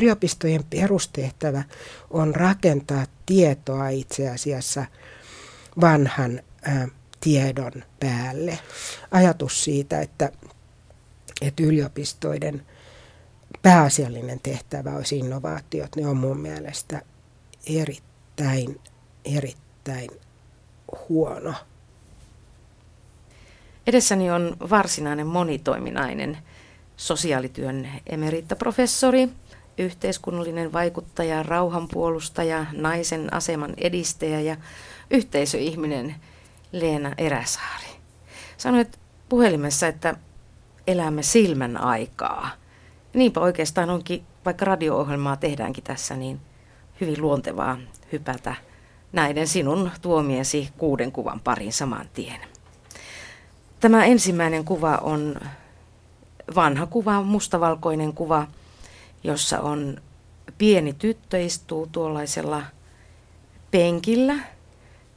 yliopistojen perustehtävä on rakentaa tietoa itse asiassa vanhan tiedon päälle. Ajatus siitä, että yliopistoiden pääasiallinen tehtävä olisi innovaatiot, ne on mun mielestä erittäin huono. Edessäni on varsinainen monitoiminainen sosiaalityön emeritaprofessori, yhteiskunnallinen vaikuttaja, rauhanpuolustaja, naisen aseman edistäjä ja yhteisöihminen Leena Eräsaari. Sanoit puhelimessa, että elämme silmän aikaa. Niinpä oikeastaan onkin, vaikka radio-ohjelmaa tehdäänkin tässä, niin hyvin luontevaa hypätä näiden sinun tuomiesi 6 kuvan pariin saman tien. Tämä ensimmäinen kuva on vanha kuva, mustavalkoinen kuva, jossa on pieni tyttö istuu tuollaisella penkillä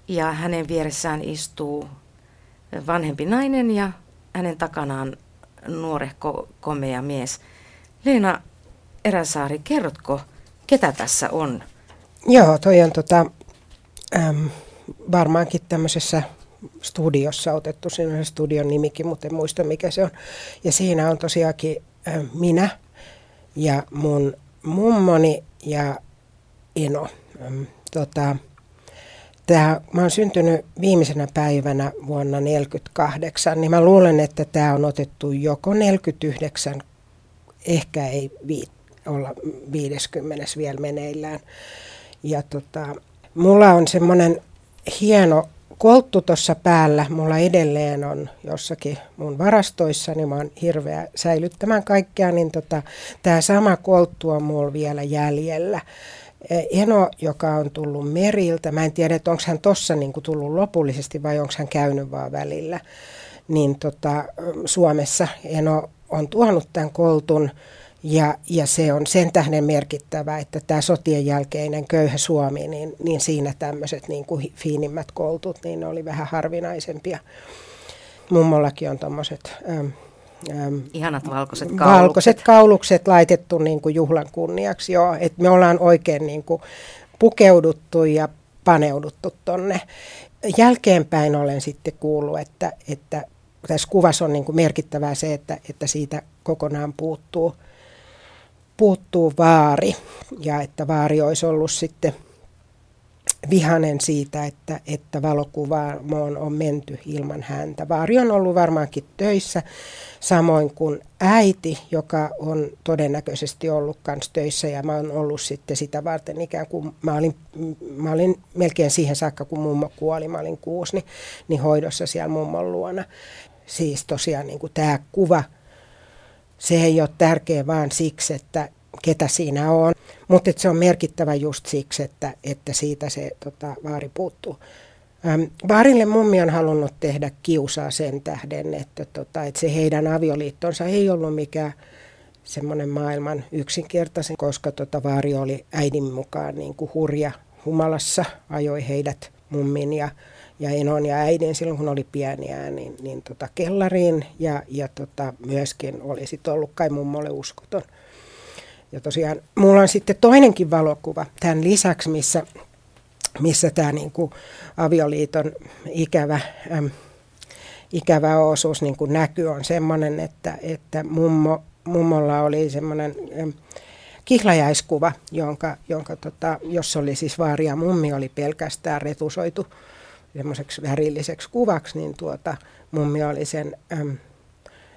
ja hänen vieressään istuu vanhempi nainen ja hänen takanaan nuorehko komea mies. Leena Eräsaari, kerrotko, ketä tässä on? Joo, toi on varmaankin tämmöisessä studiossa otettu, siinä on studion nimikin, mutta en muista mikä se on. Ja siinä on tosiaankin minä ja mun mummoni ja eno. Mä oon syntynyt viimeisenä päivänä vuonna 1948, niin mä luulen, että tämä on otettu joko 49, ehkä ei olla 50 vielä meneillään. Ja mulla on semmoinen hieno kolttu tuossa päällä, mulla edelleen on jossakin mun varastoissa, niin mä oon hirveä säilyttämään kaikkea, niin tämä sama kolttu on mulla vielä jäljellä. Eno, joka on tullut meriltä, mä en tiedä, että onko hän tuossa niinku tullut lopullisesti vai onko hän käynyt vaan välillä, niin Suomessa Eno on tuonut tämän koltun. Ja se on sen tähden merkittävä, että tämä sotien jälkeinen köyhä Suomi, niin siinä tämmöiset niin kuin fiinimmät koltut, niin ne oli vähän harvinaisempia. Mummollakin on tommoset ihanat valkoiset kaulukset laitettu niin kuin juhlan kunniaksi. Joo, et me ollaan oikein niin kuin pukeuduttu ja paneuduttu tonne. Jälkeenpäin olen sitten kuullut, että tässä kuvassa on niin kuin merkittävää se, että siitä kokonaan puuttuu vaari, ja että vaari olisi ollut sitten vihainen siitä, että valokuvaamoon on menty ilman häntä. Vaari on ollut varmaankin töissä, samoin kuin äiti, joka on todennäköisesti ollut kans töissä, ja mä oon ollut sitten sitä varten ikään kuin, mä olin melkein siihen saakka, kun mummo kuoli, mä olin 6, niin hoidossa siellä mummon luona. Siis tosiaan niin kuin tämä kuva, se ei ole tärkeä vaan siksi, että ketä siinä on, mutta se on merkittävä just siksi, että siitä se vaari puuttuu. Vaarille mummi on halunnut tehdä kiusaa sen tähden, että se heidän avioliittonsa ei ollut mikään semmoinen maailman yksinkertaisen, koska vaari oli äidin mukaan niin kuin hurja humalassa, ajoi heidät mummin ja enon ja äidin silloin, kun oli pieniä, niin kellariin ja myöskin oli sitten ollut kai mummolle uskoton. Ja tosiaan mulla on sitten toinenkin valokuva tämän lisäksi, missä tämä niinku avioliiton ikävä osuus niinku näkyy, on semmoinen, että mummolla oli semmoinen kihlajaiskuva, jonka jos oli siis vaari ja mummi oli pelkästään retusoitu semmoiseksi värilliseksi kuvaksi, niin mummi oli sen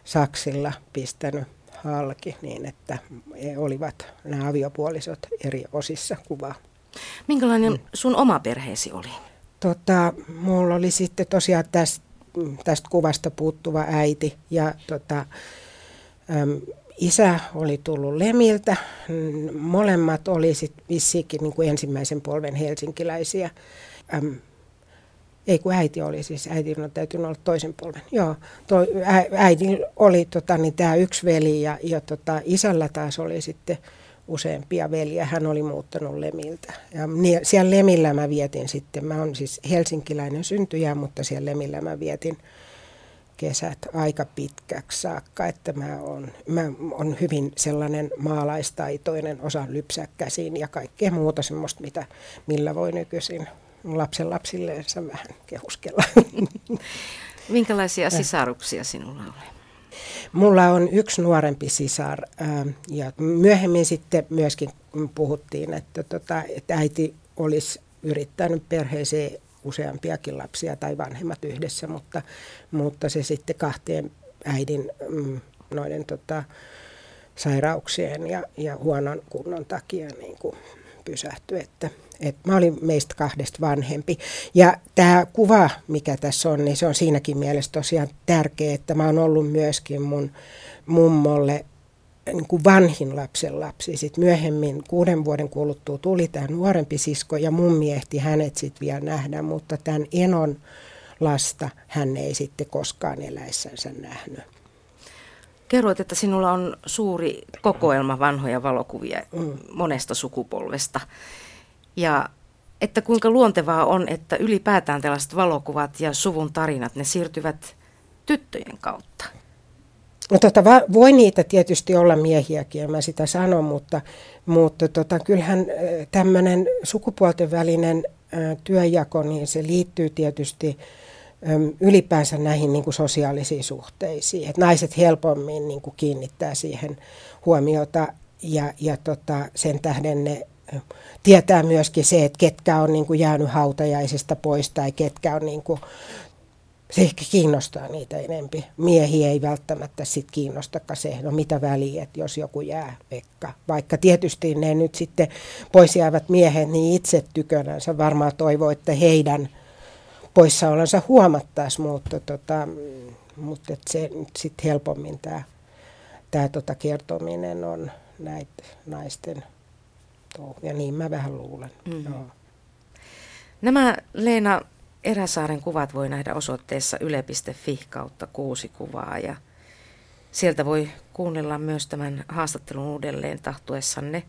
saksilla pistänyt halki niin, että olivat nämä aviopuolisot eri osissa kuvaa. Minkälainen sun oma perheesi oli? Mulla oli sitten tosiaan tästä kuvasta puuttuva äiti ja isä oli tullut Lemiltä. Molemmat oli sitten vissiinkin niin kuin ensimmäisen polven helsinkiläisiä. Ei kun äiti oli, siis äidin on täytynyt olla toisen polven. Joo, äidin oli niin tämä yksi veli ja isällä taas oli sitten useampia veliä. Hän oli muuttanut Lemiltä. Ja siellä Lemillä mä vietin sitten, mä oon siis helsinkiläinen syntyjä, mutta siellä Lemillä mä vietin kesät aika pitkäksi saakka, että mä on hyvin sellainen maalaistaitoinen, osaan lypsää käsiin ja kaikkea muuta semmoista, millä voi nykyisin lapsen lapsilleensa vähän kehuskella. Minkälaisia sisaruksia sinulla on? Mulla on yksi nuorempi sisar ja myöhemmin sitten myöskin puhuttiin, että äiti olisi yrittänyt perheeseen useampiakin lapsia tai vanhemmat yhdessä, mutta se sitten kahteen äidin noiden sairauksien ja huonon kunnon takia niin kuin pysähtyi, että mä olin meistä kahdesta vanhempi. Ja tämä kuva, mikä tässä on, niin se on siinäkin mielessä tosiaan tärkeä, että mä oon ollut myöskin mun mummolle niin kuin vanhin lapsen lapsi. Sitten myöhemmin 6 vuoden kuluttua tuli tämä nuorempi sisko ja mummi ehti hänet sitten vielä nähdä, mutta tämän enon lasta hän ei sitten koskaan eläissänsä nähnyt. Kerroit, että sinulla on suuri kokoelma vanhoja valokuvia monesta sukupolvesta. Ja että kuinka luontevaa on, että ylipäätään tällaiset valokuvat ja suvun tarinat, ne siirtyvät tyttöjen kautta. No, voi niitä tietysti olla miehiäkin, ja mä sitä sanon, mutta kyllähän tämmöinen sukupuolten välinen työnjako, niin se liittyy tietysti ylipäänsä näihin niin kuin sosiaalisiin suhteisiin. Et naiset helpommin niin kuin kiinnittää siihen huomiota ja sen tähden ne tietää myöskin se, että ketkä on niin kuin jäänyt hautajaisista pois tai ketkä on niin kuin, se ehkä kiinnostaa niitä enempi. Miehiä ei välttämättä sit kiinnostakaan se, no mitä väliä, että jos joku jää Pekka. Vaikka tietysti ne nyt sitten pois jäävät miehet, niin itse tykönänsä varmaan toivoo, että heidän poissaolonsa huomattaisi, mutta se sitten helpommin tämä kertominen on näitä naisten touhuja, niin mä vähän luulen. Mm-hmm. Joo. Nämä Leena Eräsaaren kuvat voi nähdä osoitteessa yle.fi/kuusikuvaa ja sieltä voi kuunnella myös tämän haastattelun uudelleen tahtuessanne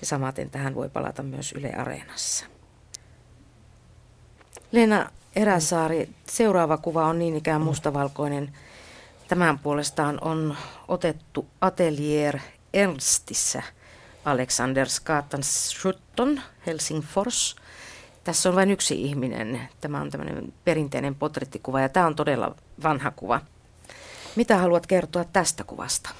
ja samaten tähän voi palata myös Yle Areenassa. Leena Eräsaari, seuraava kuva on niin ikään mustavalkoinen. Tämän puolestaan on otettu Atelier Ernstissä Alexandersgatan Helsingfors. Tässä on vain yksi ihminen. Tämä on tämmöinen perinteinen portrettikuva ja tämä on todella vanha kuva. Mitä haluat kertoa tästä kuvasta?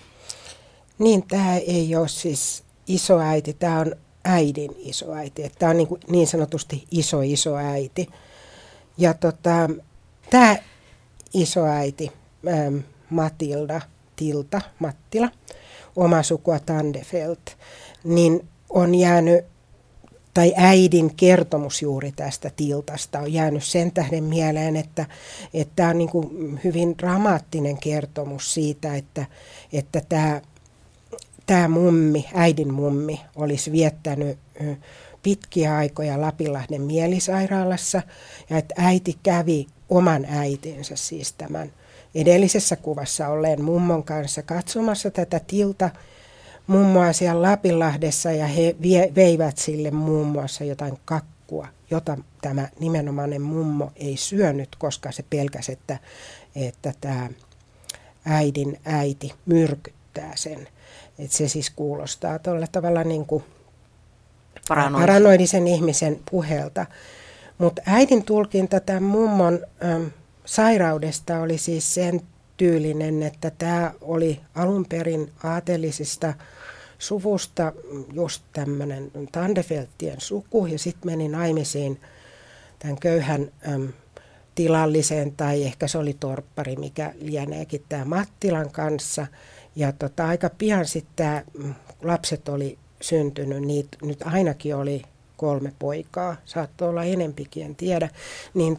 Niin, tämä ei ole siis isoäiti, tämä on äidin isoäiti. Tämä on niin sanotusti isoäiti. Ja tämä isoäiti, Matilda Mattila, oma sukua Tandefelt, niin on jäänyt, tai äidin kertomus juuri tästä Tiltasta on jäänyt sen tähden mieleen, että tämä on niin kuin hyvin dramaattinen kertomus siitä, että tämä mummi, äidin mummi, olisi viettänyt pitkiä aikoja Lapinlahden mielisairaalassa ja että äiti kävi oman äitinsä, siis tämän edellisessä kuvassa olleen mummon kanssa katsomassa tätä Tilta mummoa siellä Lapinlahdessa ja he veivät sille muun muassa jotain kakkua, jota tämä nimenomainen mummo ei syönyt, koska se pelkäsi, että tämä äidin äiti myrkyttää sen. Et se siis kuulostaa tuolla tavalla niin kuin paranoidisen ihmisen puheelta. Mutta äidin tulkinta tämän mummon sairaudesta oli siis sen tyylinen, että tämä oli alun perin aatelisista suvusta just tämmöinen Tandefelttien suku ja sitten meni naimisiin tämän köyhän tilallisen tai ehkä se oli torppari, mikä lieneekin tämä Mattilan kanssa ja aika pian sitten lapset oli syntynyt, niitä nyt ainakin oli 3 poikaa, saattoi olla enempikin, en tiedä, niin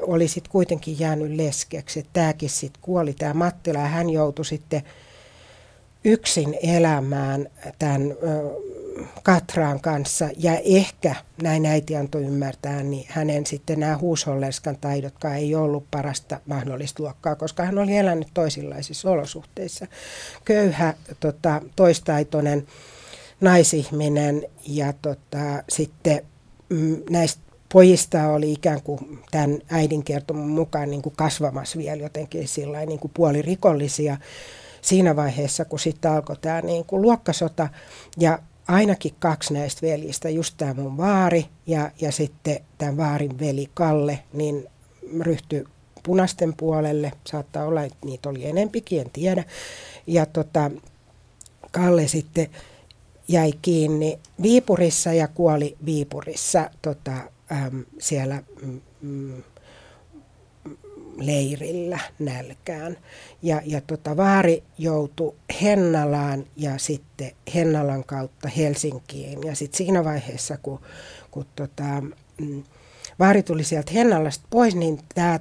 oli sitten kuitenkin jäänyt leskeksi. Tämäkin sitten kuoli, tämä Mattila, ja hän joutui sitten yksin elämään tämän Katraan kanssa, ja ehkä, näin äiti antoi ymmärtää, niin hänen sitten nämä huusholleskan taidotkaan ei ollut parasta mahdollista luokkaa, koska hän oli elänyt toisenlaisissa olosuhteissa. Köyhä, toistaitoinen naisihminen ja sitten näistä pojista oli ikään kuin tämän äidin kertoman mukaan niin kuin kasvamassa vielä jotenkin sillain niin kuin puolirikollisia siinä vaiheessa, kun sitten alkoi tämä niin kuin luokkasota. Ja ainakin kaksi näistä veljistä, just tämä mun vaari ja sitten tämän vaarin veli Kalle, niin ryhtyi punaisten puolelle. Saattaa olla, että niitä oli enempikin, en tiedä. Ja Kalle sitten jäi kiinni Viipurissa ja kuoli Viipurissa siellä leirillä nälkään. Ja vaari joutui Hennalaan ja sitten Hennalan kautta Helsinkiin. Ja sitten siinä vaiheessa, kun vaari tuli sieltä Hennalasta pois, niin tämä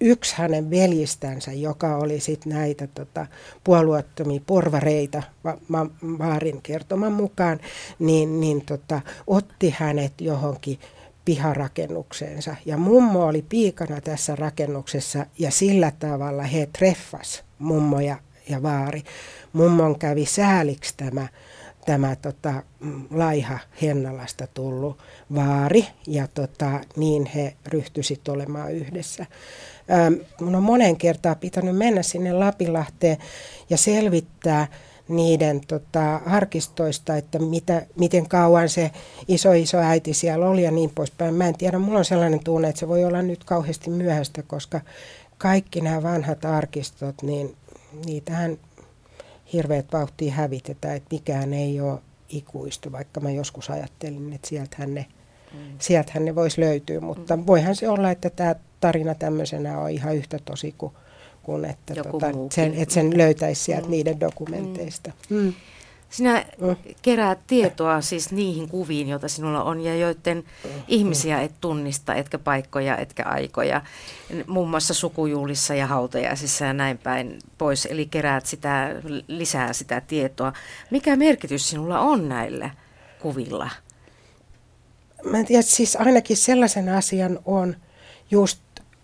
yksi hänen veljistänsä, joka oli sitten näitä puolueettomia porvareita vaarin kertoman mukaan, niin otti hänet johonkin piharakennukseensa. Ja mummo oli piikana tässä rakennuksessa ja sillä tavalla he treffas, mummo ja vaari. Mummon kävi sääliksi tämä laiha Hennalasta tullut vaari ja niin he ryhtyivät olemaan yhdessä. Mun on monen kertaa pitänyt mennä sinne Lapinlahteen ja selvittää niiden arkistoista, että miten kauan se iso äiti siellä oli ja niin poispäin. Mä en tiedä, mulla on sellainen tunne, että se voi olla nyt kauheasti myöhäistä, koska kaikki nämä vanhat arkistot, niin niitähän hirveät vauhtia hävitetään, että mikään ei ole ikuista, vaikka mä joskus ajattelin, että sieltähän ne voisi löytyä, mutta voihan se olla, että tämä tarina tämmöisenä on ihan yhtä tosi kuin että sen löytäisi sieltä niiden dokumenteista. Sinä keräät tietoa siis niihin kuviin, joita sinulla on ja joiden ihmisiä et tunnista, etkä paikkoja, etkä aikoja, muun muassa sukujuhlissa ja hautajaisissa ja näin päin pois. Eli keräät lisää sitä tietoa. Mikä merkitys sinulla on näillä kuvilla? Mä en tiedä, siis ainakin sellaisen asian olen just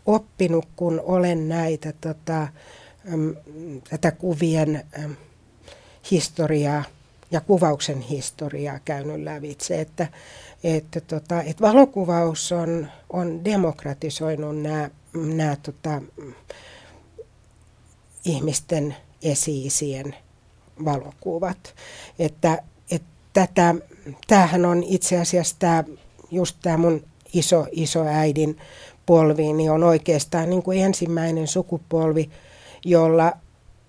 oppinut, kun olen näitä tätä kuvien historiaa ja kuvauksen historiaa käynyt lävitse, että valokuvaus on demokratisoinut nämä ihmisten esi-isien valokuvat, että tämähän on itse asiassa just tämä mun isoäidin polvi, niin on oikeastaan niin kuin ensimmäinen sukupolvi, jolla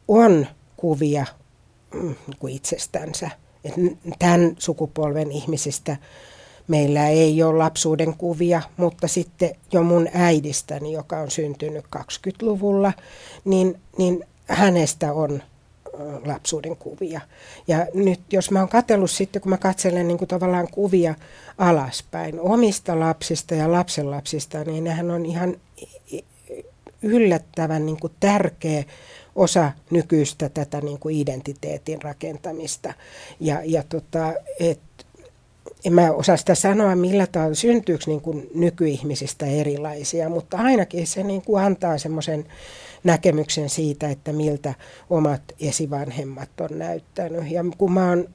on kuvia kuin itsestänsä. Tämän sukupolven ihmisistä meillä ei ole lapsuuden kuvia, mutta sitten jo mun äidistäni, joka on syntynyt 20-luvulla, niin hänestä on lapsuuden kuvia. Ja nyt jos mä oon katsellut sitten, kun mä katselen niin kuin tavallaan kuvia alaspäin omista lapsista ja lapsenlapsista, niin nehän on ihan yllättävän niin kuin tärkeä osa nykyistä tätä niin kuin identiteetin rakentamista. En mä osaa sitä sanoa, millä tavalla syntyykö niin kuin nykyihmisistä erilaisia, mutta ainakin se niin kuin antaa semmoisen näkemyksen siitä, että miltä omat esivanhemmat on näyttänyt. Ja kun mä oon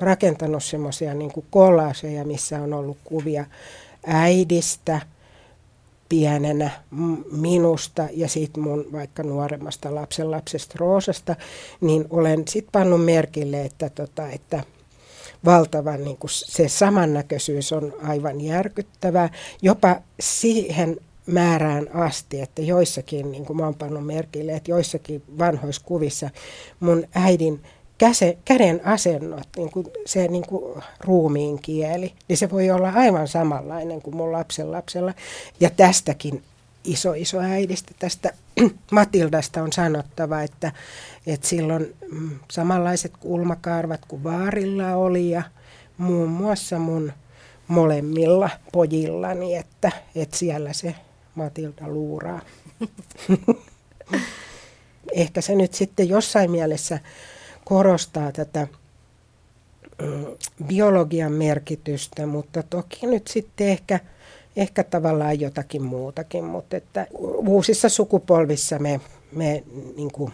rakentanut semmoisia niin kuin kollaaseja, missä on ollut kuvia äidistä, pienenä minusta ja sitten mun vaikka nuoremmasta lapsenlapsesta Roosasta, niin olen sitten pannut merkille, että valtavan niin kun se samannäköisyys on aivan järkyttävää, jopa siihen määrään asti, että joissakin, niin kuin mä oon pannut merkille, että joissakin vanhoissa kuvissa mun äidin käden asennot, niin kuin se niin kuin ruumiin kieli, niin se voi olla aivan samanlainen kuin mun lapsenlapsella. Ja tästäkin isoäidistä, tästä Matildasta on sanottava, että silloin samanlaiset kulmakarvat kuin vaarilla oli ja muun muassa mun molemmilla pojillani, että siellä se Matilda luuraa. Ehkä se nyt sitten jossain mielessä korostaa tätä biologian merkitystä, mutta toki nyt sitten ehkä tavallaan jotakin muutakin, mutta että uusissa sukupolvissa me niin kuin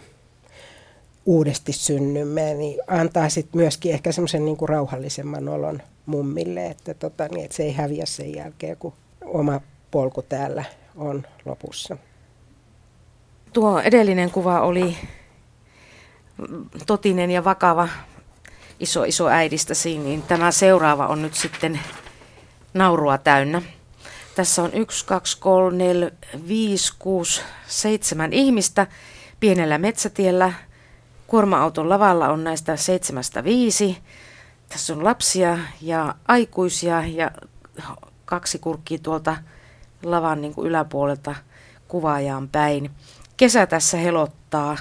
uudesti synnymme, niin antaa sitten myöskin ehkä semmoisen niin kuin rauhallisemman olon mummille, että se ei häviä sen jälkeen, kun oma polku täällä on lopussa. Tuo edellinen kuva oli totinen ja vakava iso äidistäsi, niin tämä seuraava on nyt sitten naurua täynnä. Tässä on 1, 2, 3, 4, 5, 6, 7 ihmistä pienellä metsätiellä. Kuorma-auton lavalla on näistä 7-5. Tässä on lapsia ja aikuisia ja kaksi kurkkii tuolta lavan niin kuin yläpuolelta kuvaajaan päin. Kesä tässä helottaa.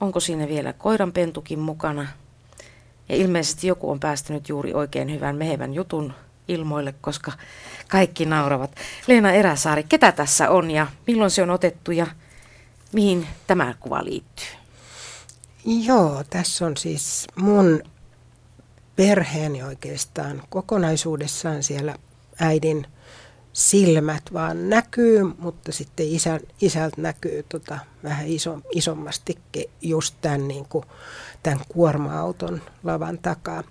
Onko siinä vielä koiranpentukin mukana? Ja ilmeisesti joku on päästänyt juuri oikein hyvän mehevän jutun ilmoille, koska kaikki nauravat. Leena Eräsaari, ketä tässä on ja milloin se on otettu ja mihin tämä kuva liittyy? Joo, tässä on siis mun perheeni oikeastaan kokonaisuudessaan, siellä äidin silmät vaan näkyy, mutta sitten isältä näkyy vähän isommastikin just tämän, niin kuin, tämän kuorma-auton lavan takaa.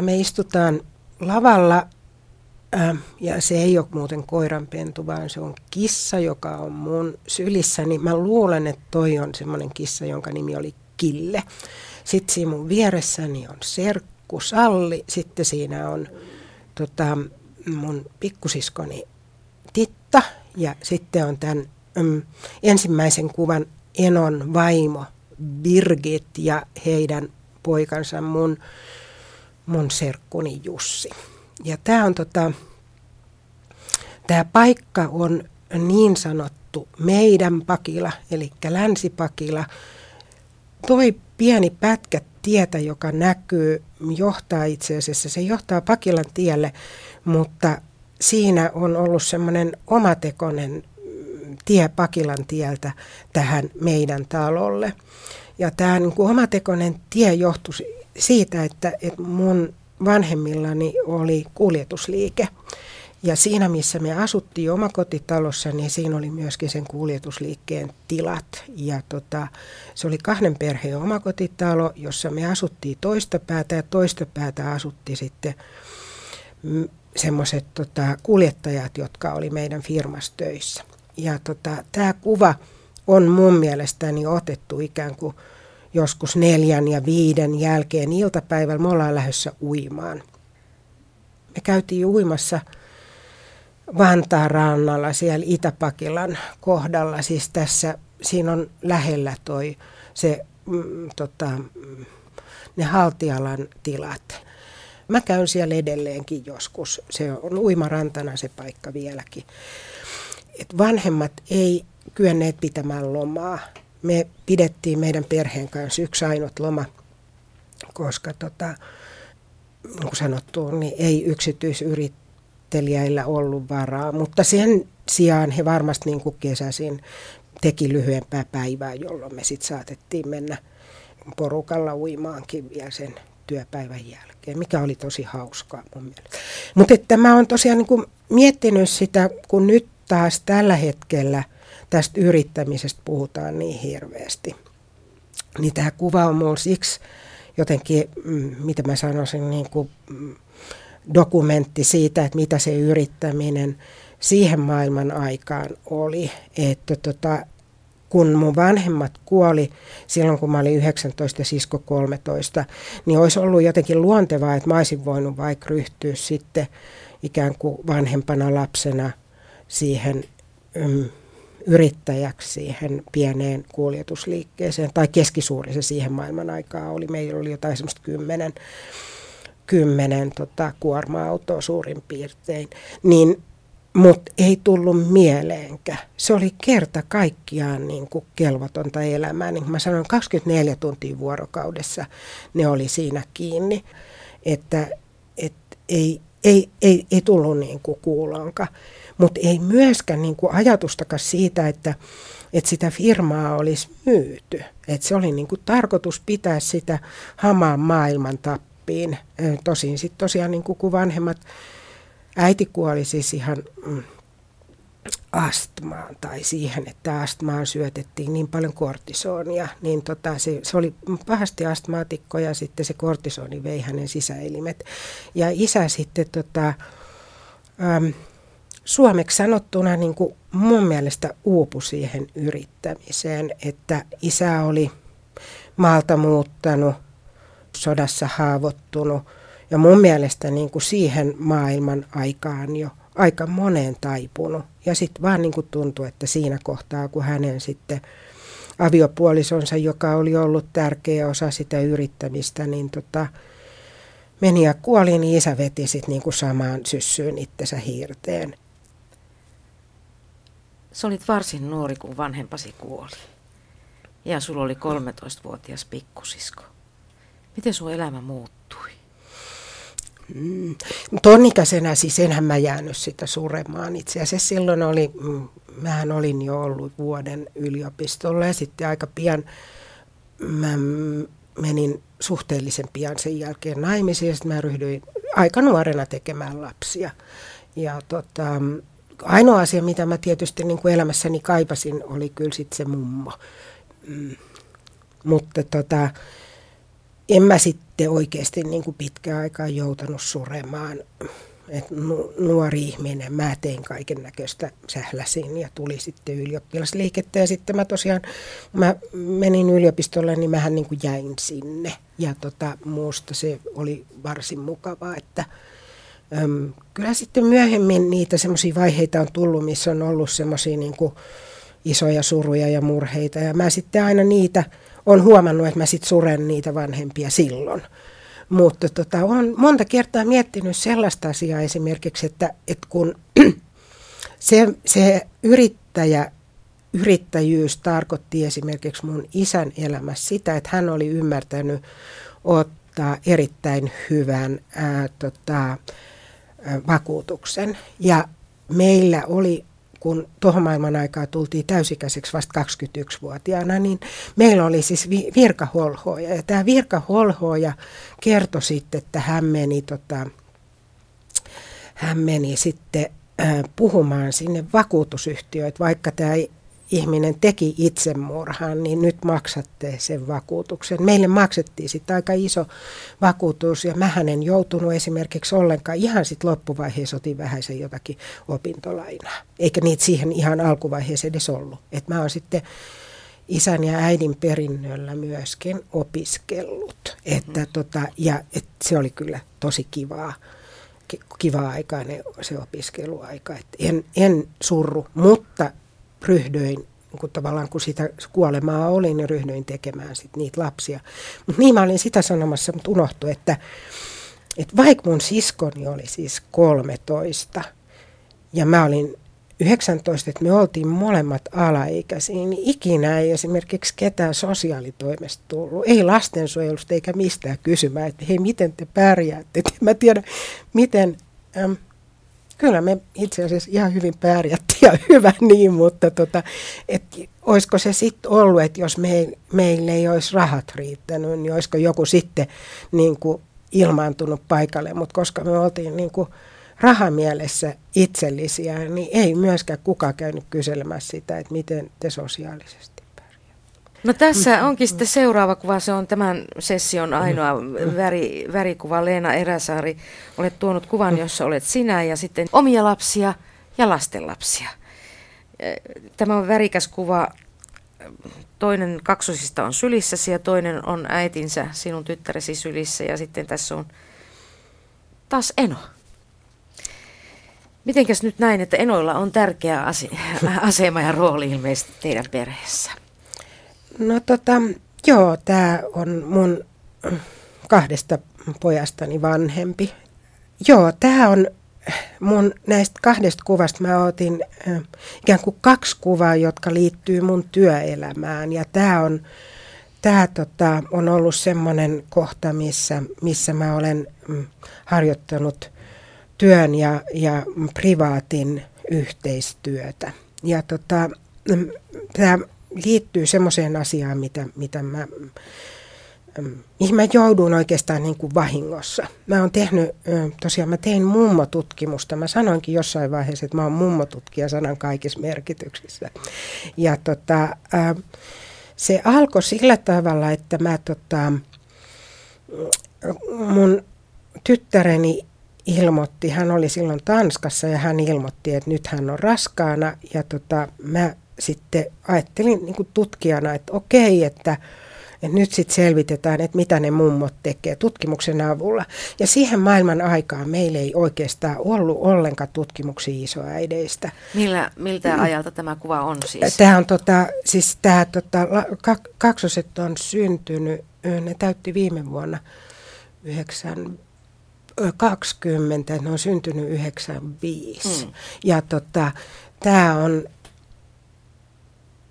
Me istutaan lavalla ja se ei ole muuten koiranpentu, vaan se on kissa, joka on mun sylissäni. Mä luulen, että toi on semmoinen kissa, jonka nimi oli Kille. Sitten siinä mun vieressäni on serkku Salli, sitten siinä on mun pikkusiskoni Titta ja sitten on tämän ensimmäisen kuvan enon vaimo Birgit ja heidän poikansa mun serkkuni Jussi. Ja tämä on tämä paikka on niin sanottu meidän Pakila, eli Länsipakila. Toi pieni pätkä tietä, joka näkyy, johtaa itse asiassa, se johtaa Pakilan tielle, mutta siinä on ollut semmoinen omatekoinen tie Pakilan tieltä tähän meidän talolle. Ja tämä niin kuin omatekoinen tie johtui siitä, että mun vanhemmillani oli kuljetusliike. Ja siinä, missä me asuttiin omakotitalossa, niin siinä oli myöskin sen kuljetusliikkeen tilat. Ja se oli kahden perheen omakotitalo, jossa me asuttiin toista päätä ja toista päätä asutti sitten semmoiset kuljettajat, jotka oli meidän firmassa töissä. Ja tämä kuva on mun mielestäni otettu ikään kuin joskus 4 ja 5 jälkeen iltapäivällä. Me ollaan lähdössä uimaan. Me käytiin uimassa Vantaan rannalla siellä Itäpakilan kohdalla, siis tässä, siinä on lähellä ne Haltialan tilat. Mä käyn siellä edelleenkin joskus, se on uimarantana se paikka vieläkin. Et vanhemmat ei kyenneet pitämään lomaa. Me pidettiin meidän perheen kanssa yksi ainut loma, koska niin kuin sanottu, niin ei yksityisyrittäjä ollut varaa, mutta sen sijaan he varmasti niin kuin kesäisin teki lyhyempää päivää, jolloin me sitten saatettiin mennä porukalla uimaankin vielä sen työpäivän jälkeen, mikä oli tosi hauskaa mun mielestä. Mutta mä oon tosiaan niin kuin miettinyt sitä, kun nyt taas tällä hetkellä tästä yrittämisestä puhutaan niin hirveästi, niin tämä kuva on mulla siksi jotenkin, mitä mä sanoisin, niin kuin dokumentti siitä, että mitä se yrittäminen siihen maailman aikaan oli. Että kun mun vanhemmat kuoli silloin, kun mä olin 19 ja sisko 13, niin olisi ollut jotenkin luontevaa, että mä olisin voinut vaikka ryhtyä sitten ikään kuin vanhempana lapsena siihen yrittäjäksi, siihen pieneen kuljetusliikkeeseen tai keskisuurisen siihen maailman aikaan oli. Meillä oli jotain semmoista 10 kuorma-autoa suurin piirtein, niin mut ei tullut mieleenkä. Se oli kerta kaikkiaan niin kuin kelvotonta elämää. Niin kuin mä sanoin, 24 tuntia vuorokaudessa ne oli siinä kiinni, että ei tullut niin kuin kuulonkaan. Mutta ei myöskään niin kuin ajatustakaan siitä, että sitä firmaa olisi myyty. Et se oli niin kuin tarkoitus pitää sitä hamaan maailman tappaa. Tosin sitten tosiaan niin kuin vanhemmat, äiti kuoli siis ihan astmaan tai siihen, että astmaan syötettiin niin paljon kortisonia, niin se oli pahasti astmaatikko ja sitten se kortisoni vei hänen sisäelimet. Ja isä sitten suomeksi sanottuna niin kuin mun mielestä uupui siihen yrittämiseen, että isä oli maalta muuttanut, sodassa haavoittunut ja mun mielestä niin kuin siihen maailman aikaan jo aika moneen taipunut. Ja sitten vaan niin kuin tuntui, että siinä kohtaa kun hänen sitten aviopuolisonsa, joka oli ollut tärkeä osa sitä yrittämistä, niin meni ja kuoli, niin isä veti sitten niin kuin samaan syssyyn itsensä hiirteen. Sä olit varsin nuori, kun vanhempasi kuoli. Ja sulla oli 13-vuotias pikkusisko. Miten sun elämä muuttui? Ton ikäisenä siis enhän mä jäänyt sitä suremaan. Itse asiassa silloin mähän olin jo ollut vuoden yliopistolla ja sitten aika pian mä menin suhteellisen pian sen jälkeen naimisiin ja sitten mä ryhdyin aika nuorena tekemään lapsia. Ja ainoa asia, mitä mä tietysti niin kuin elämässäni kaipasin, oli kyllä sitten se mummo. Mutta en mä sitten oikeasti niin kuin pitkään aikaa joutanut suremaan. Et nuori ihminen, mä tein kaiken näköistä, sähläsin ja tuli sitten ylioppilasliikettä ja sitten mä tosiaan, mä menin yliopistolle, niin mähän niin kuin jäin sinne ja muusta se oli varsin mukavaa, että kyllä sitten myöhemmin niitä semmoisia vaiheita on tullut, missä on ollut semmoisia niin kuin isoja suruja ja murheita ja mä sitten aina niitä, on huomannut, että mä sitten suren niitä vanhempia silloin. Mutta olen monta kertaa miettinyt sellaista asiaa esimerkiksi, että kun se yrittäjyys tarkoitti esimerkiksi mun isän elämässä sitä, että hän oli ymmärtänyt ottaa erittäin hyvän vakuutuksen. Ja meillä oli, kun tuohon maailman aikaa tultiin täysikäiseksi vasta 21-vuotiaana, niin meillä oli siis virkaholhoja. Ja tämä virkaholhoja kertoi sitten, että hän meni sitten puhumaan sinne vakuutusyhtiöön, että vaikka tämä ihminen teki itsemurhan, niin nyt maksatte sen vakuutuksen. Meille maksettiin sitten aika iso vakuutus ja mähän en joutunut esimerkiksi ollenkaan. Ihan sitten loppuvaiheessa otin vähäisen jotakin opintolainaa, eikä niitä siihen ihan alkuvaiheessa edes ollut. Et mä oon sitten isän ja äidin perinnöllä myöskin opiskellut. Et se oli kyllä tosi kivaa aikaa se opiskeluaika. Et en surru, mutta ryhdyin, kun sitä kuolemaa oli, niin ryhdyin tekemään sit niitä lapsia. Mut niin mä olin sitä sanomassa, mutta unohtui, että vaikka mun siskoni oli siis 13 ja mä olin 19, että me oltiin molemmat alaikäisiä, niin ikinä ei esimerkiksi ketään sosiaalitoimesta tullut. Ei lastensuojelusta eikä mistään kysymään, että hei, miten te pärjäätte. Et mä tiedän, miten... Kyllä me itse asiassa ihan hyvin pärjättiin ja hyvä niin, mutta olisiko se sitten ollut, että jos meille ei olisi rahat riittänyt, niin olisiko joku sitten niin kuin ilmaantunut paikalle. Mutta koska me oltiin niin kuin rahamielessä itsellisiä, niin ei myöskään kukaan käynyt kyselemässä sitä, että miten te sosiaalisesti pärjäätte. No tässä onkin sitten seuraava kuva, se on tämän session ainoa värikuva. Leena Eräsaari, olet tuonut kuvan, jossa olet sinä ja sitten omia lapsia ja lastenlapsia. Tämä on värikäs kuva. Toinen kaksosista on sylissäsi ja toinen on äitinsä, sinun tyttäresi sylissä ja sitten tässä on taas Eno. Mitenkäs nyt näin, että Enoilla on tärkeä asema ja rooli ilmeisesti teidän perheessä? No joo, tämä on mun kahdesta pojastani vanhempi. Joo, tämä on mun näistä kahdesta kuvasta, mä otin ikään kuin kaksi kuvaa, jotka liittyy mun työelämään. Ja tämä on ollut semmoinen kohta, missä mä olen harjoittanut työn ja privaatin yhteistyötä. Ja tämä liittyy semmoiseen asiaan, mitä mä... Mihin mä jouduin oikeastaan niin kuin vahingossa. Mä oon tehnyt, tosiaan mä tein mummotutkimusta. Mä sanoinkin jossain vaiheessa, että mä oon mummotutkija sanan kaikissa merkityksissä. Ja se alkoi sillä tavalla, että mä mun tyttäreni ilmoitti, hän oli silloin Tanskassa ja hän ilmoitti, että nyt hän on raskaana. Ja mä sitten ajattelin niin kuin tutkijana, että okei, että nyt sitten selvitetään, että mitä ne mummot tekee tutkimuksen avulla. Ja siihen maailman aikaan meillä ei oikeastaan ollut ollenkaan tutkimuksia isoäideistä. Miltä ajalta tämä kuva on siis? Tämä on kaksoset on syntynyt, ne täytti viime vuonna 20, ne on syntynyt 95. Ja tämä on...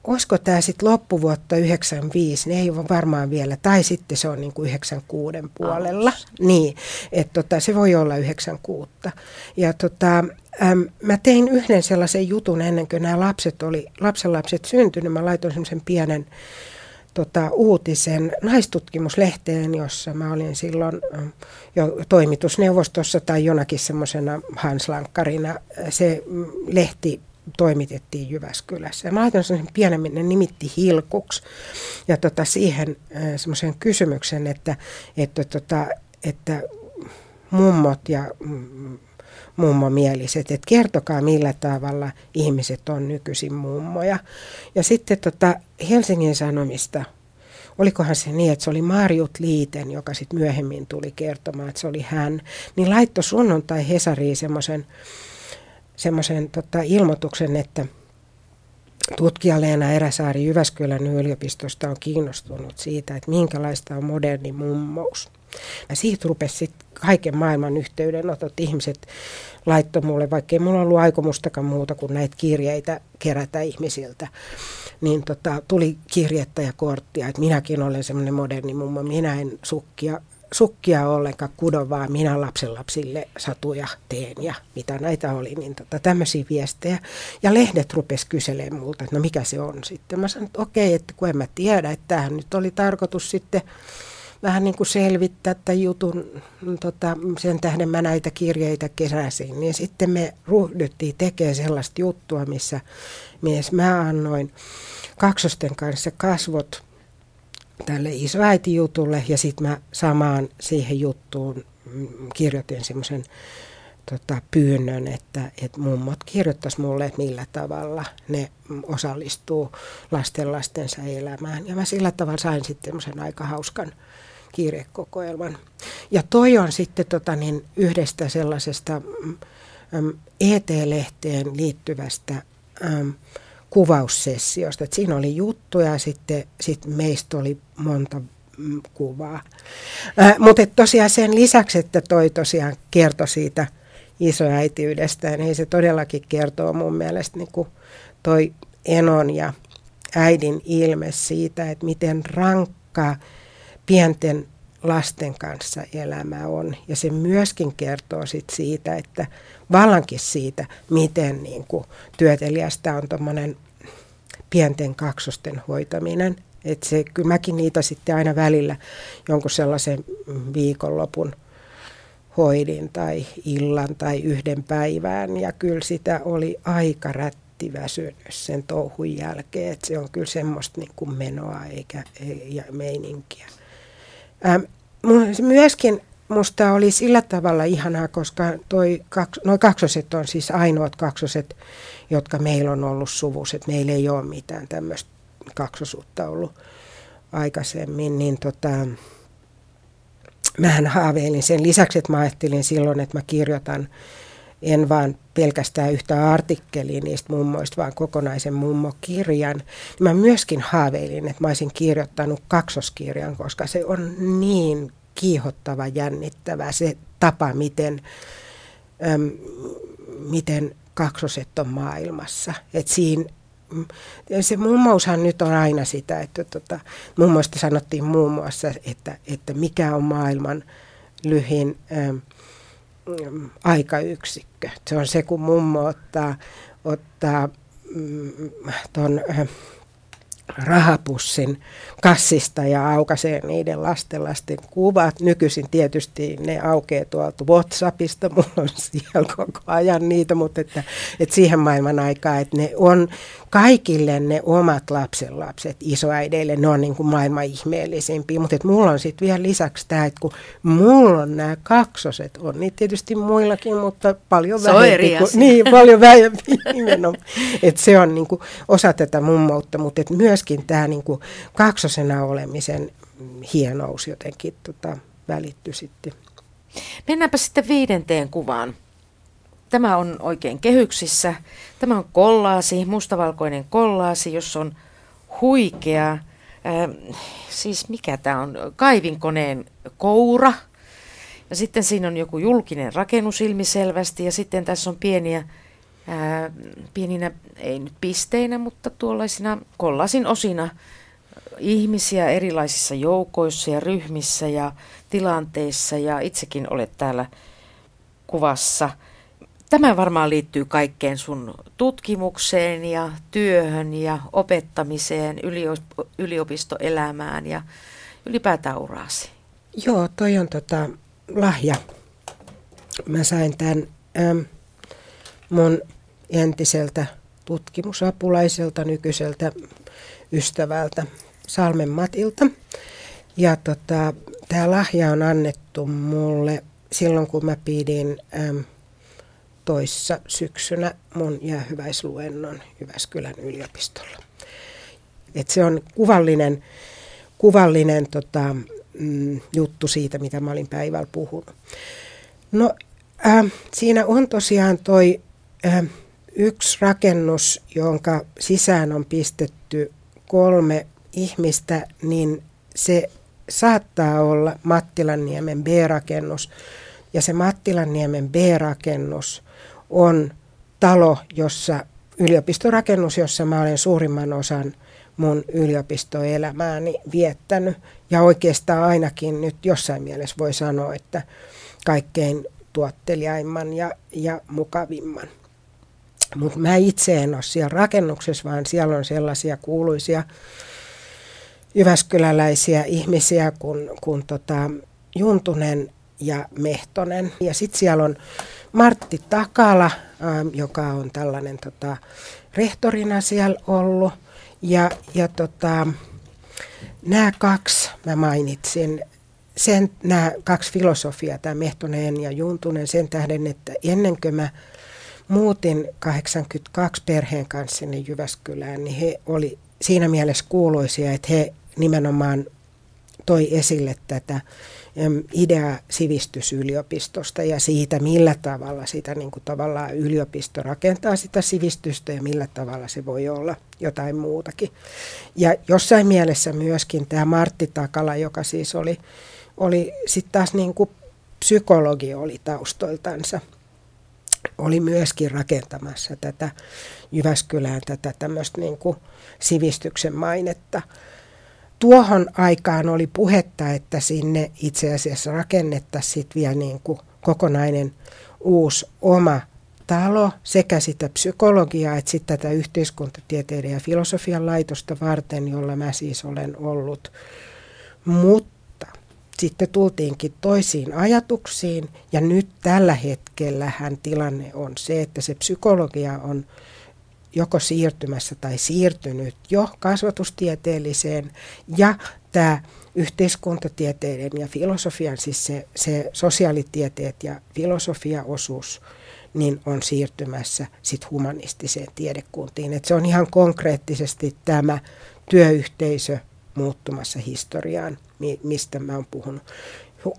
Olisiko tämä sitten loppuvuotta 95, niin ei varmaan vielä, tai sitten se on niin kuin 96 puolella. Niin, että se voi olla 96. Ja mä tein yhden sellaisen jutun ennen kuin nämä lapsenlapset syntynyt. Mä laitoin semmoisen pienen uutisen naistutkimuslehteen, jossa mä olin silloin jo toimitusneuvostossa tai jonakin semmoisena hanslankkarina. Se lehti toimitettiin Jyväskylässä. Mä laitan sellaisen pienen, minne nimitti Hilkuksi, ja siihen semmoisen kysymyksen, että mummot ja mummomieliset, että kertokaa millä tavalla ihmiset on nykyisin mummoja. Ja sitten Helsingin Sanomista, olikohan se niin, että se oli Marjut Liiten, joka sitten myöhemmin tuli kertomaan, että se oli hän, niin laittoi sunnuntai Hesariin semmoisen ilmoituksen, että tutkija Leena Eräsaari Jyväskylän yliopistosta on kiinnostunut siitä, että minkälaista on moderni mummous. Ja siitä rupesi sitten kaiken maailman yhteydenotot. Ihmiset laittoi mulle, vaikkei mulla ollut aikomustakaan muuta kuin näitä kirjeitä kerätä ihmisiltä, niin tuli kirjettä ja korttia, että minäkin olen semmoinen moderni mummo, minä en sukkia ollenkaan kudo, vaan minä lapsenlapsille satuja teen ja mitä näitä oli, niin tämmöisiä viestejä. Ja lehdet rupesi kyselemään multa, että no mikä se on sitten. Mä sanoin, että okei, että kun en mä tiedä, että tämähän nyt oli tarkoitus sitten vähän niin kuin selvittää tämän jutun, sen tähden mä näitä kirjeitä keräsin. Niin sitten me ryhdyttiin tekemään sellaista juttua, missä mies mä annoin kaksosten kanssa kasvot tälle isoäitijutulle, ja sitten mä samaan siihen juttuun kirjoitin semmoisen pyynnön, että mummot kirjoittaisi mulle, että millä tavalla ne osallistuu lastensa elämään. Ja mä sillä tavalla sain sitten semmoisen aika hauskan kirjekokoelman. Ja toi on sitten yhdestä sellaisesta ET-lehteen liittyvästä kuvaussessiosta. Et siinä oli juttuja ja sitten meistä oli monta kuvaa. Mutta tosiaan sen lisäksi, että toi tosiaan kertoi siitä isoäitiydestään, niin se todellakin kertoo mun mielestä niin toi enon ja äidin ilme siitä, että miten rankkaa pienten lasten kanssa elämä on. Ja se myöskin kertoo siitä, että vallankin siitä, miten työteliästä on tuommoinen pienten kaksosten hoitaminen. Että se, kyllä mäkin niitä sitten aina välillä jonkun sellaisen viikonlopun hoidin tai illan tai yhden päivään. Ja kyllä sitä oli aika rättiväsynyt sen touhun jälkeen. Että se on kyllä semmoista menoa ja meininkiä. Myöskin musta oli sillä tavalla ihanaa, koska noi kaksoset on siis ainoat kaksoset, jotka meillä on ollut suvussa. Et meillä ei ole mitään tämmöistä kaksosuutta ollut aikaisemmin. Niin mähän haaveilin sen lisäksi, että mä ajattelin silloin, että mä kirjoitan en vaan pelkästään yhtä artikkelia niistä mummoista, vaan kokonaisen mummokirjan. Niin mä myöskin haaveilin, että mä olisin kirjoittanut kaksoskirjan, koska se on niin kiihottava, jännittävä se tapa, miten kaksoset on maailmassa. Et siinä, se mummoushan nyt on aina sitä, että mummoista sanottiin muun muassa, että mikä on maailman lyhin aikayksikkö. Se on se, kun mummo ottaa tuon rahapussin kassista ja aukaisee niiden lasten kuvat. Nykyisin tietysti ne aukeaa tuolta WhatsAppista, mulla on siellä koko ajan niitä, mutta että siihen maailman aikaan, että ne on kaikille ne omat lapsenlapset isoäideille, ne on niin kuin maailman ihmeellisimpiä, mutta mulla on sitten vielä lisäksi tämä, että kun mulla on nämä kaksoset, on niitä tietysti muillakin, mutta paljon vähempi, nimenomaan, että se on niin kuin osa tätä mummoutta, mutta myöskin tämä niin kuin kaksosena olemisen hienous jotenkin välittyi sitten. Mennäänpä sitten 5. kuvaan. Tämä on oikein kehyksissä. Tämä on kollaasi, mustavalkoinen kollaasi, jossa on huikea, siis mikä tämä on, kaivinkoneen koura. Ja sitten siinä on joku julkinen rakennus ilmiselvästi ja sitten tässä on pieninä, ei nyt pisteinä, mutta tuollaisina kollaasin osina ihmisiä erilaisissa joukoissa ja ryhmissä ja tilanteissa ja itsekin olet täällä kuvassa. Tämä varmaan liittyy kaikkeen sun tutkimukseen ja työhön ja opettamiseen, yliopistoelämään ja ylipäätään uraasi. Joo, toi on lahja. Mä sain tämän mun entiseltä tutkimusapulaiselta, nykyiseltä ystävältä Salmen Matilta. Ja tää lahja on annettu mulle silloin, kun mä pidin toissa syksynä mun jäähyväisluennon Jyväskylän yliopistolla. Et se on kuvallinen juttu siitä, mitä mä olin päivällä puhunut. No, siinä on tosiaan toi yksi rakennus, jonka sisään on pistetty 3 ihmistä, niin se saattaa olla Mattilanniemen B-rakennus. Ja se Mattilanniemen B-rakennus on talo, jossa yliopistorakennus, jossa mä olen suurimman osan mun yliopistoelämääni viettänyt. Ja oikeastaan ainakin nyt jossain mielessä voi sanoa, että kaikkein tuotteliaimman ja mukavimman. Mutta mä itse en ole siellä rakennuksessa, vaan siellä on sellaisia kuuluisia jyväskyläläisiä ihmisiä kuin Juntunen ja Mehtonen. Ja sitten siellä on Martti Takala, joka on tällainen rehtorina siellä ollut. Ja nämä kaksi, mä mainitsin, nämä kaksi filosofiaa, tämä Mehtonen ja Juntunen, sen tähden, että ennen kuin mä muutin 82 perheen kanssa sinne Jyväskylään, niin he oli siinä mielessä kuuluisia, että he nimenomaan toi esille tätä idea sivistysyliopistosta ja siitä, millä tavalla sitä niin kuin tavallaan yliopisto rakentaa sitä sivistystä ja millä tavalla se voi olla jotain muutakin. Ja jossain mielessä myöskin tämä Martti Takala, joka siis oli sitten taas niin kuin psykologi oli taustoiltansa, oli myöskin rakentamassa tätä Jyväskylään tätä tämmöistä niin kuin sivistyksen mainetta. Tuohon aikaan oli puhetta, että sinne itse asiassa rakennettaisiin sit vielä niin kuin kokonainen uusi oma talo sekä sitä psykologiaa että sit tätä yhteiskuntatieteiden ja filosofian laitosta varten, jolla mä siis olen ollut. Mutta sitten tultiinkin toisiin ajatuksiin ja nyt tällä hetkellähän tilanne on se, että se psykologia on joko siirtymässä tai siirtynyt jo kasvatustieteelliseen ja tämä yhteiskuntatieteiden ja filosofian, siis se sosiaalitieteet ja filosofiaosuus, niin on siirtymässä sit humanistiseen tiedekuntiin. Et se on ihan konkreettisesti tämä työyhteisö muuttumassa historiaan, mistä mä oon puhunut.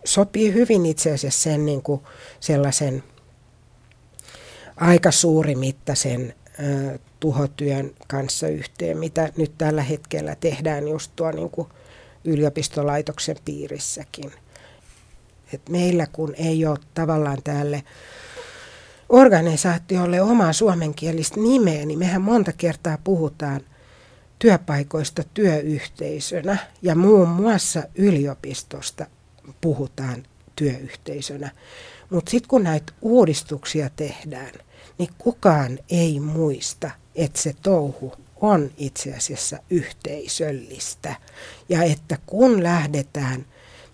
Sopii hyvin itse asiassa sen niin kuin sellaisen aika suurimittaisen tuhotyön kanssa yhteen, mitä nyt tällä hetkellä tehdään just tuo niin kuin yliopistolaitoksen piirissäkin. Et meillä kun ei ole tavallaan tälle organisaatiolle omaa suomenkielistä nimeä, niin mehän monta kertaa puhutaan työpaikoista työyhteisönä ja muun muassa yliopistosta puhutaan työyhteisönä. Mutta sitten kun näitä uudistuksia tehdään, niin kukaan ei muista, että se touhu on itse asiassa yhteisöllistä. Ja että kun lähdetään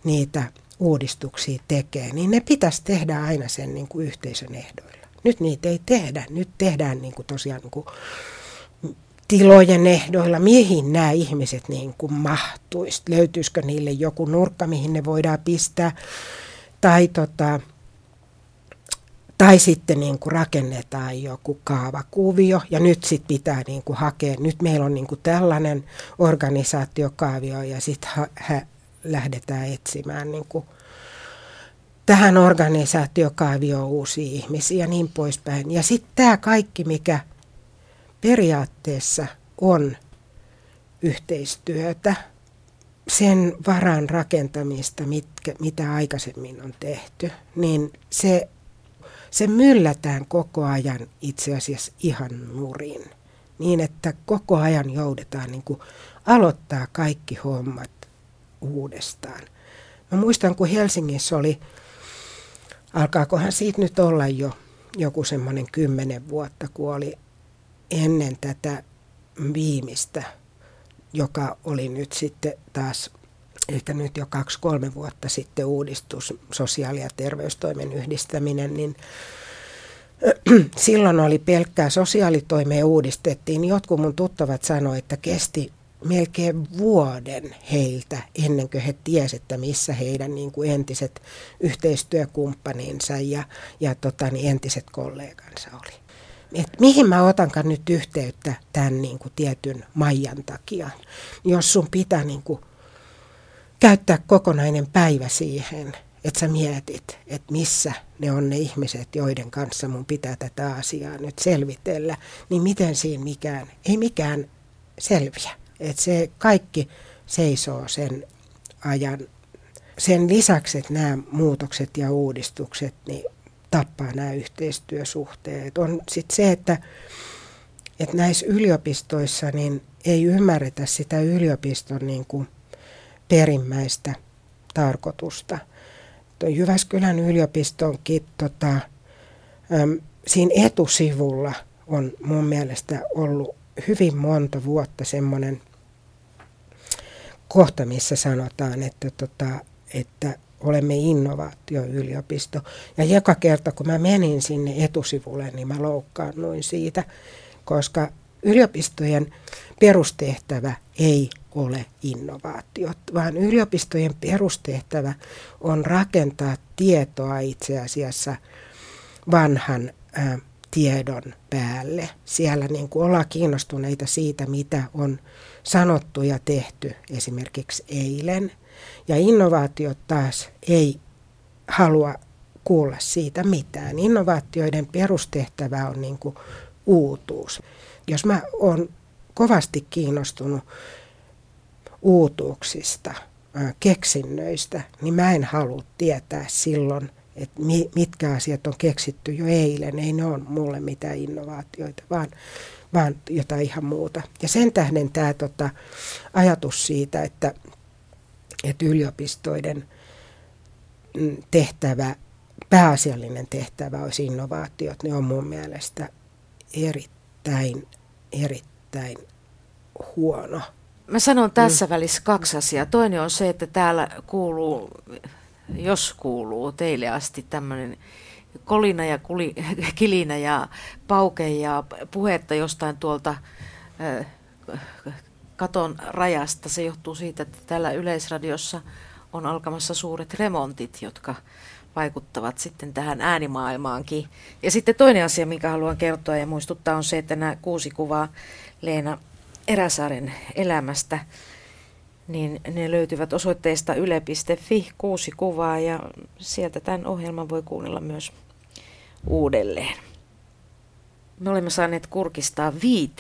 niitä uudistuksia tekemään, niin ne pitäisi tehdä aina sen niin kuin yhteisön ehdoilla. Nyt niitä ei tehdä. Nyt tehdään niin kuin tosiaan niin kuin tilojen ehdoilla, mihin nämä ihmiset niin kuin mahtuisi, löytyisikö niille joku nurkka, mihin ne voidaan pistää, tai sitten niin kuin rakennetaan joku kaavakuvio, ja nyt sit pitää niin kuin hakea, nyt meillä on niin kuin tällainen organisaatiokaavio, ja sitten lähdetään etsimään niin kuin tähän organisaatiokaavioon uusia ihmisiä ja niin poispäin. Ja sitten tämä kaikki, mikä periaatteessa on yhteistyötä, sen varan rakentamista, mitä aikaisemmin on tehty, niin se myllätään koko ajan itse asiassa ihan nurin. Niin, että koko ajan joudutaan niin kuin aloittaa kaikki hommat uudestaan. Mä muistan, kun Helsingissä oli, alkaakohan siitä nyt olla jo joku semmoinen 10 vuotta, kun oli ennen tätä viimeistä, joka oli nyt sitten taas, ehkä nyt jo 2-3 vuotta sitten uudistus, sosiaali- ja terveystoimen yhdistäminen, niin silloin oli pelkkää sosiaalitoimea uudistettiin. Jotkut mun tuttavat sanoi, että kesti melkein vuoden heiltä ennen kuin he tiesivät, että missä heidän niin kuin entiset yhteistyökumppaninsa ja entiset kollegansa oli. Et mihin mä otankaan nyt yhteyttä tämän niin kuin tietyn maijan takia, jos sun pitää niin kuin käyttää kokonainen päivä siihen, että sä mietit, että missä ne on ne ihmiset, joiden kanssa mun pitää tätä asiaa nyt selvitellä, niin miten siinä ei mikään selviä. Että se kaikki seisoo sen ajan. Sen lisäksi, että nämä muutokset ja uudistukset niin tappaa nämä yhteistyösuhteet. On sitten se, että näissä yliopistoissa niin ei ymmärretä sitä yliopiston niin kuin perimmäistä tarkoitusta. Tuo Jyväskylän yliopistonkin siinä etusivulla on mun mielestä ollut hyvin monta vuotta semmoinen kohta, missä sanotaan, että olemme innovaatioyliopisto. Ja joka kerta, kun mä menin sinne etusivulle, niin mä loukkaannuin siitä, koska yliopistojen perustehtävä ei ole innovaatiot, vaan yliopistojen perustehtävä on rakentaa tietoa itse asiassa vanhan tiedon päälle. Siellä niin kuin ollaan kiinnostuneita siitä, mitä on sanottu ja tehty esimerkiksi eilen. Ja innovaatiot taas ei halua kuulla siitä mitään. Innovaatioiden perustehtävä on niin kuin uutuus. Jos mä oon kovasti kiinnostunut uutuuksista, keksinnöistä, niin mä en halua tietää silloin, että mitkä asiat on keksitty jo eilen. Ei ne ole mulle mitään innovaatioita, vaan jotain ihan muuta. Ja sen tähden tämä ajatus siitä, että yliopistoiden tehtävä, pääasiallinen tehtävä olisi innovaatiot, ne on mun mielestä erittäin huono. Mä sanon tässä välissä 2 asiaa. Toinen on se, että täällä kuuluu, jos kuuluu teille asti tämmöinen kolina ja kilinä ja pauke ja puhetta jostain tuolta katon rajasta. Se johtuu siitä, että täällä Yleisradiossa on alkamassa suuret remontit, jotka vaikuttavat sitten tähän äänimaailmaankin. Ja sitten toinen asia, minkä haluan kertoa ja muistuttaa, on se, että nämä 6 kuvaa Leena Eräsaaren elämästä, niin ne löytyvät osoitteesta yle.fi/kuusikuvaa, ja sieltä tämän ohjelman voi kuunnella myös uudelleen. Me olemme saaneet kurkistaa 5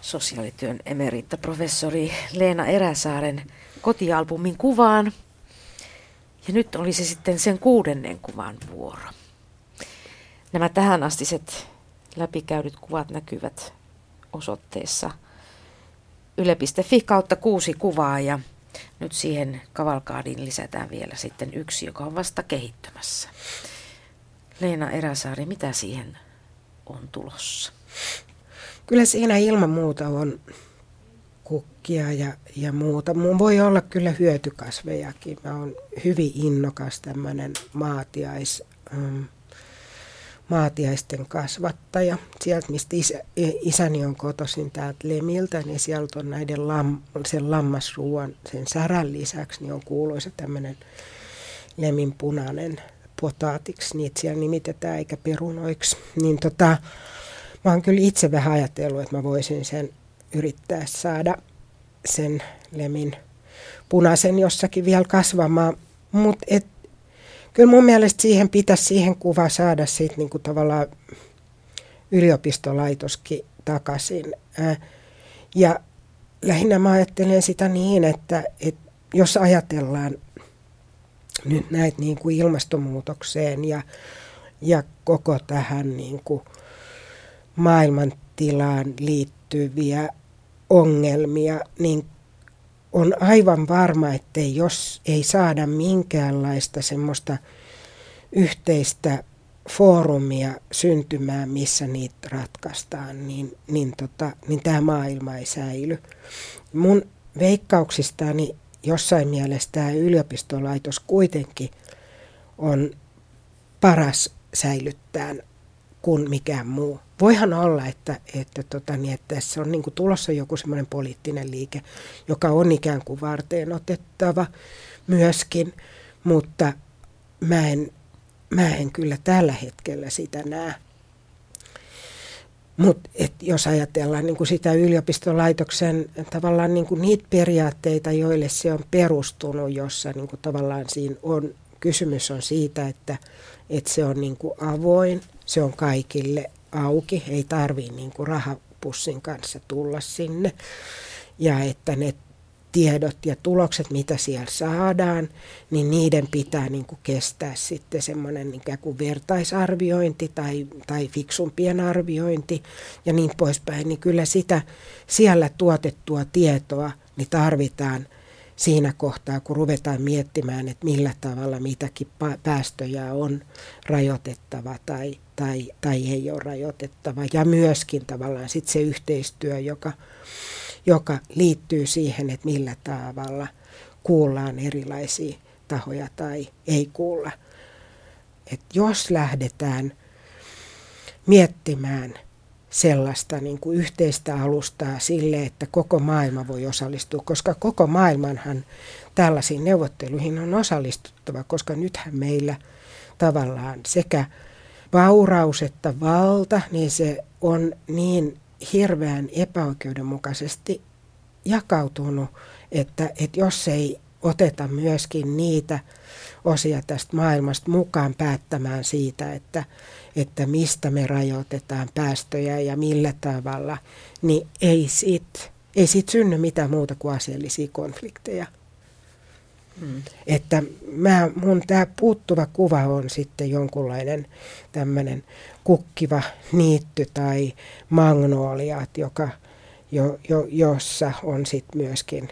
sosiaalityön emeritaprofessori Leena Eräsaaren kotialbumin kuvaan. Ja nyt olisi sitten sen 6. kuvan vuoro. Nämä tähänastiset läpikäydyt kuvat näkyvät osoitteessa yle.fi/kuusikuvaa, ja nyt siihen kavalkaadiin lisätään vielä sitten 1, joka on vasta kehittymässä. Leena Eräsaari, mitä siihen on tulossa? Kyllä siinä ilman muuta on kukkia ja muuta. Mun voi olla kyllä hyötykasvejakin. Mä oon hyvin innokas tämmöinen maatiais maatiaisten kasvattaja. Sieltä, mistä isäni on kotoisin täältä Lemiltä, niin sieltä on näiden sen lammasruuan, sen särän lisäksi, niin on kuuluisa tämmöinen Lemin punainen potaatiksi. Niitä siellä nimitetään eikä perunoiksi. Niin mä oon kyllä itse vähän ajatellut, että mä voisin sen yrittää saada sen Lemin punaisen jossakin vielä kasvamaan. Mutta kyllä mun mielestä siihen pitäisi siihen kuva saada siitä niinku tavallaan yliopistolaitoskin takaisin. Ja lähinnä mä ajattelen sitä niin, että jos ajatellaan nyt näitä niinku ilmastonmuutokseen ja koko tähän niinku maailmantilaan liittyviä ongelmia, niin on aivan varma, että jos ei saada minkäänlaista semmoista yhteistä foorumia syntymään, missä niitä ratkaistaan, niin tämä maailma ei säily. Mun veikkauksistani jossain mielessä tämä yliopistolaitos kuitenkin on paras säilyttää kuin mikään muu. Voihan olla, että tässä on niin kuin tulossa joku semmoinen poliittinen liike, joka on ikään kuin varteen otettava myöskin, mutta mä en kyllä tällä hetkellä sitä näe. Mutta jos ajatellaan niin kuin sitä yliopistolaitoksen tavallaan niin kuin niitä periaatteita, joille se on perustunut, jossa niin kuin tavallaan siinä on, kysymys on siitä, että se on niin kuin avoin, se on kaikille auki, ei tarvitse niin kuin rahapussin kanssa tulla sinne, ja että ne tiedot ja tulokset, mitä siellä saadaan, niin niiden pitää niin kuin kestää sitten semmoinen ikään kuin vertaisarviointi tai fiksumpien arviointi ja niin poispäin, niin kyllä sitä siellä tuotettua tietoa niin tarvitaan siinä kohtaa, kun ruvetaan miettimään, että millä tavalla mitäkin päästöjä on rajoitettava tai ei ole rajoitettava. Ja myöskin tavallaan sit se yhteistyö, joka liittyy siihen, että millä tavalla kuullaan erilaisia tahoja tai ei kuulla. Et jos lähdetään miettimään sellaista niin kuin yhteistä alustaa sille, että koko maailma voi osallistua, koska koko maailmanhan tällaisiin neuvotteluihin on osallistuttava, koska nythän meillä tavallaan sekä vauraus että valta, niin se on niin hirveän epäoikeudenmukaisesti jakautunut, että jos ei oteta myöskin niitä osia tästä maailmasta mukaan päättämään siitä, että mistä me rajoitetaan päästöjä ja millä tavalla, niin ei siitä synny mitään muuta kuin asiallisia konflikteja. Että mun tämä puuttuva kuva on sitten jonkunlainen tämmöinen kukkiva niitty tai magnoliat, jossa on sitten myöskin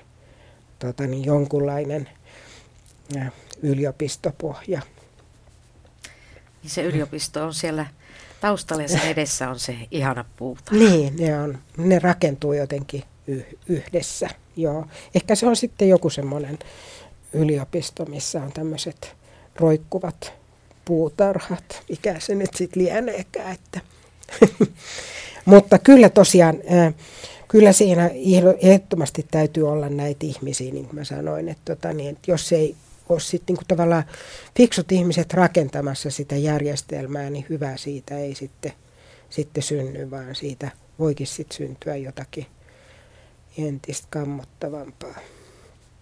jonkunlainen yliopistopohja. Niin se yliopisto on siellä taustalla ja sen edessä on se ihana puutarha. Niin, ne rakentuu jotenkin yhdessä. Joo. Ehkä se on sitten joku semmoinen yliopisto, missä on tämmöiset roikkuvat puutarhat. Mikä se nyt sitten lieneekään. Mutta kyllä tosiaan, kyllä siinä ehdottomasti täytyy olla näitä ihmisiä, niin kuin mä sanoin, että jos ei ole sitten niin tavallaan fiksut ihmiset rakentamassa sitä järjestelmää, niin hyvä siitä ei sitten synny, vaan siitä voikin sitten syntyä jotakin entistä kammottavampaa.